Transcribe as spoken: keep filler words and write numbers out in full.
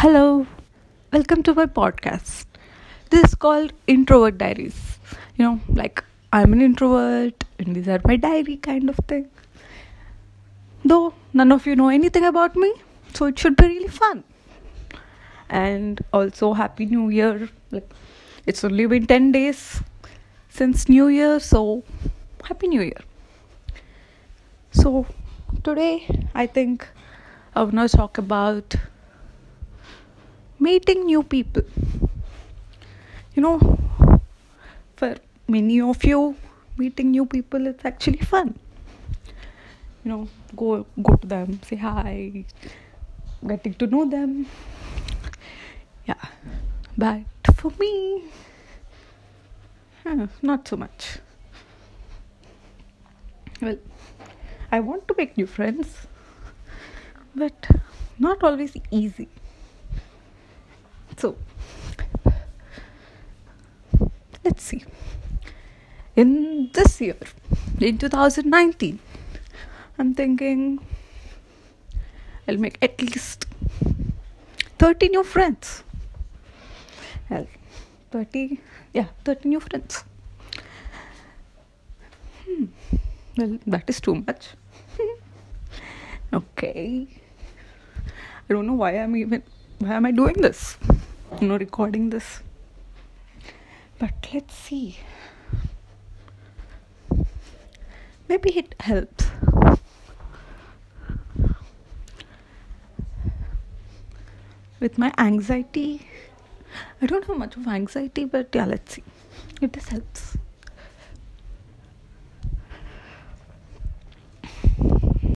Hello, welcome to my podcast. This is called Introvert Diaries. You know, like I'm an introvert and these are my diary kind of thing. Though none of you know anything about me, so it should be really fun. And also Happy New Year. Like it's only been ten days since New Year, so Happy New Year. So today I think I want to talk about meeting new people. You know, for many of you, meeting new people is actually fun. You know, go go to them, say hi, getting to know them. Yeah, but for me, huh, not so much. Well, I want to make new friends, but not always easy. So, let's see. In this year, in two thousand nineteen, I'm thinking I'll make at least thirty new friends. Well, thirty, yeah, thirty new friends. Hmm. Well, that is too much. Okay. I don't know why I'm even, why am I doing this? You know, recording this. But let's see. Maybe it helps. With my anxiety, I don't have much of anxiety, but yeah, let's see if this helps.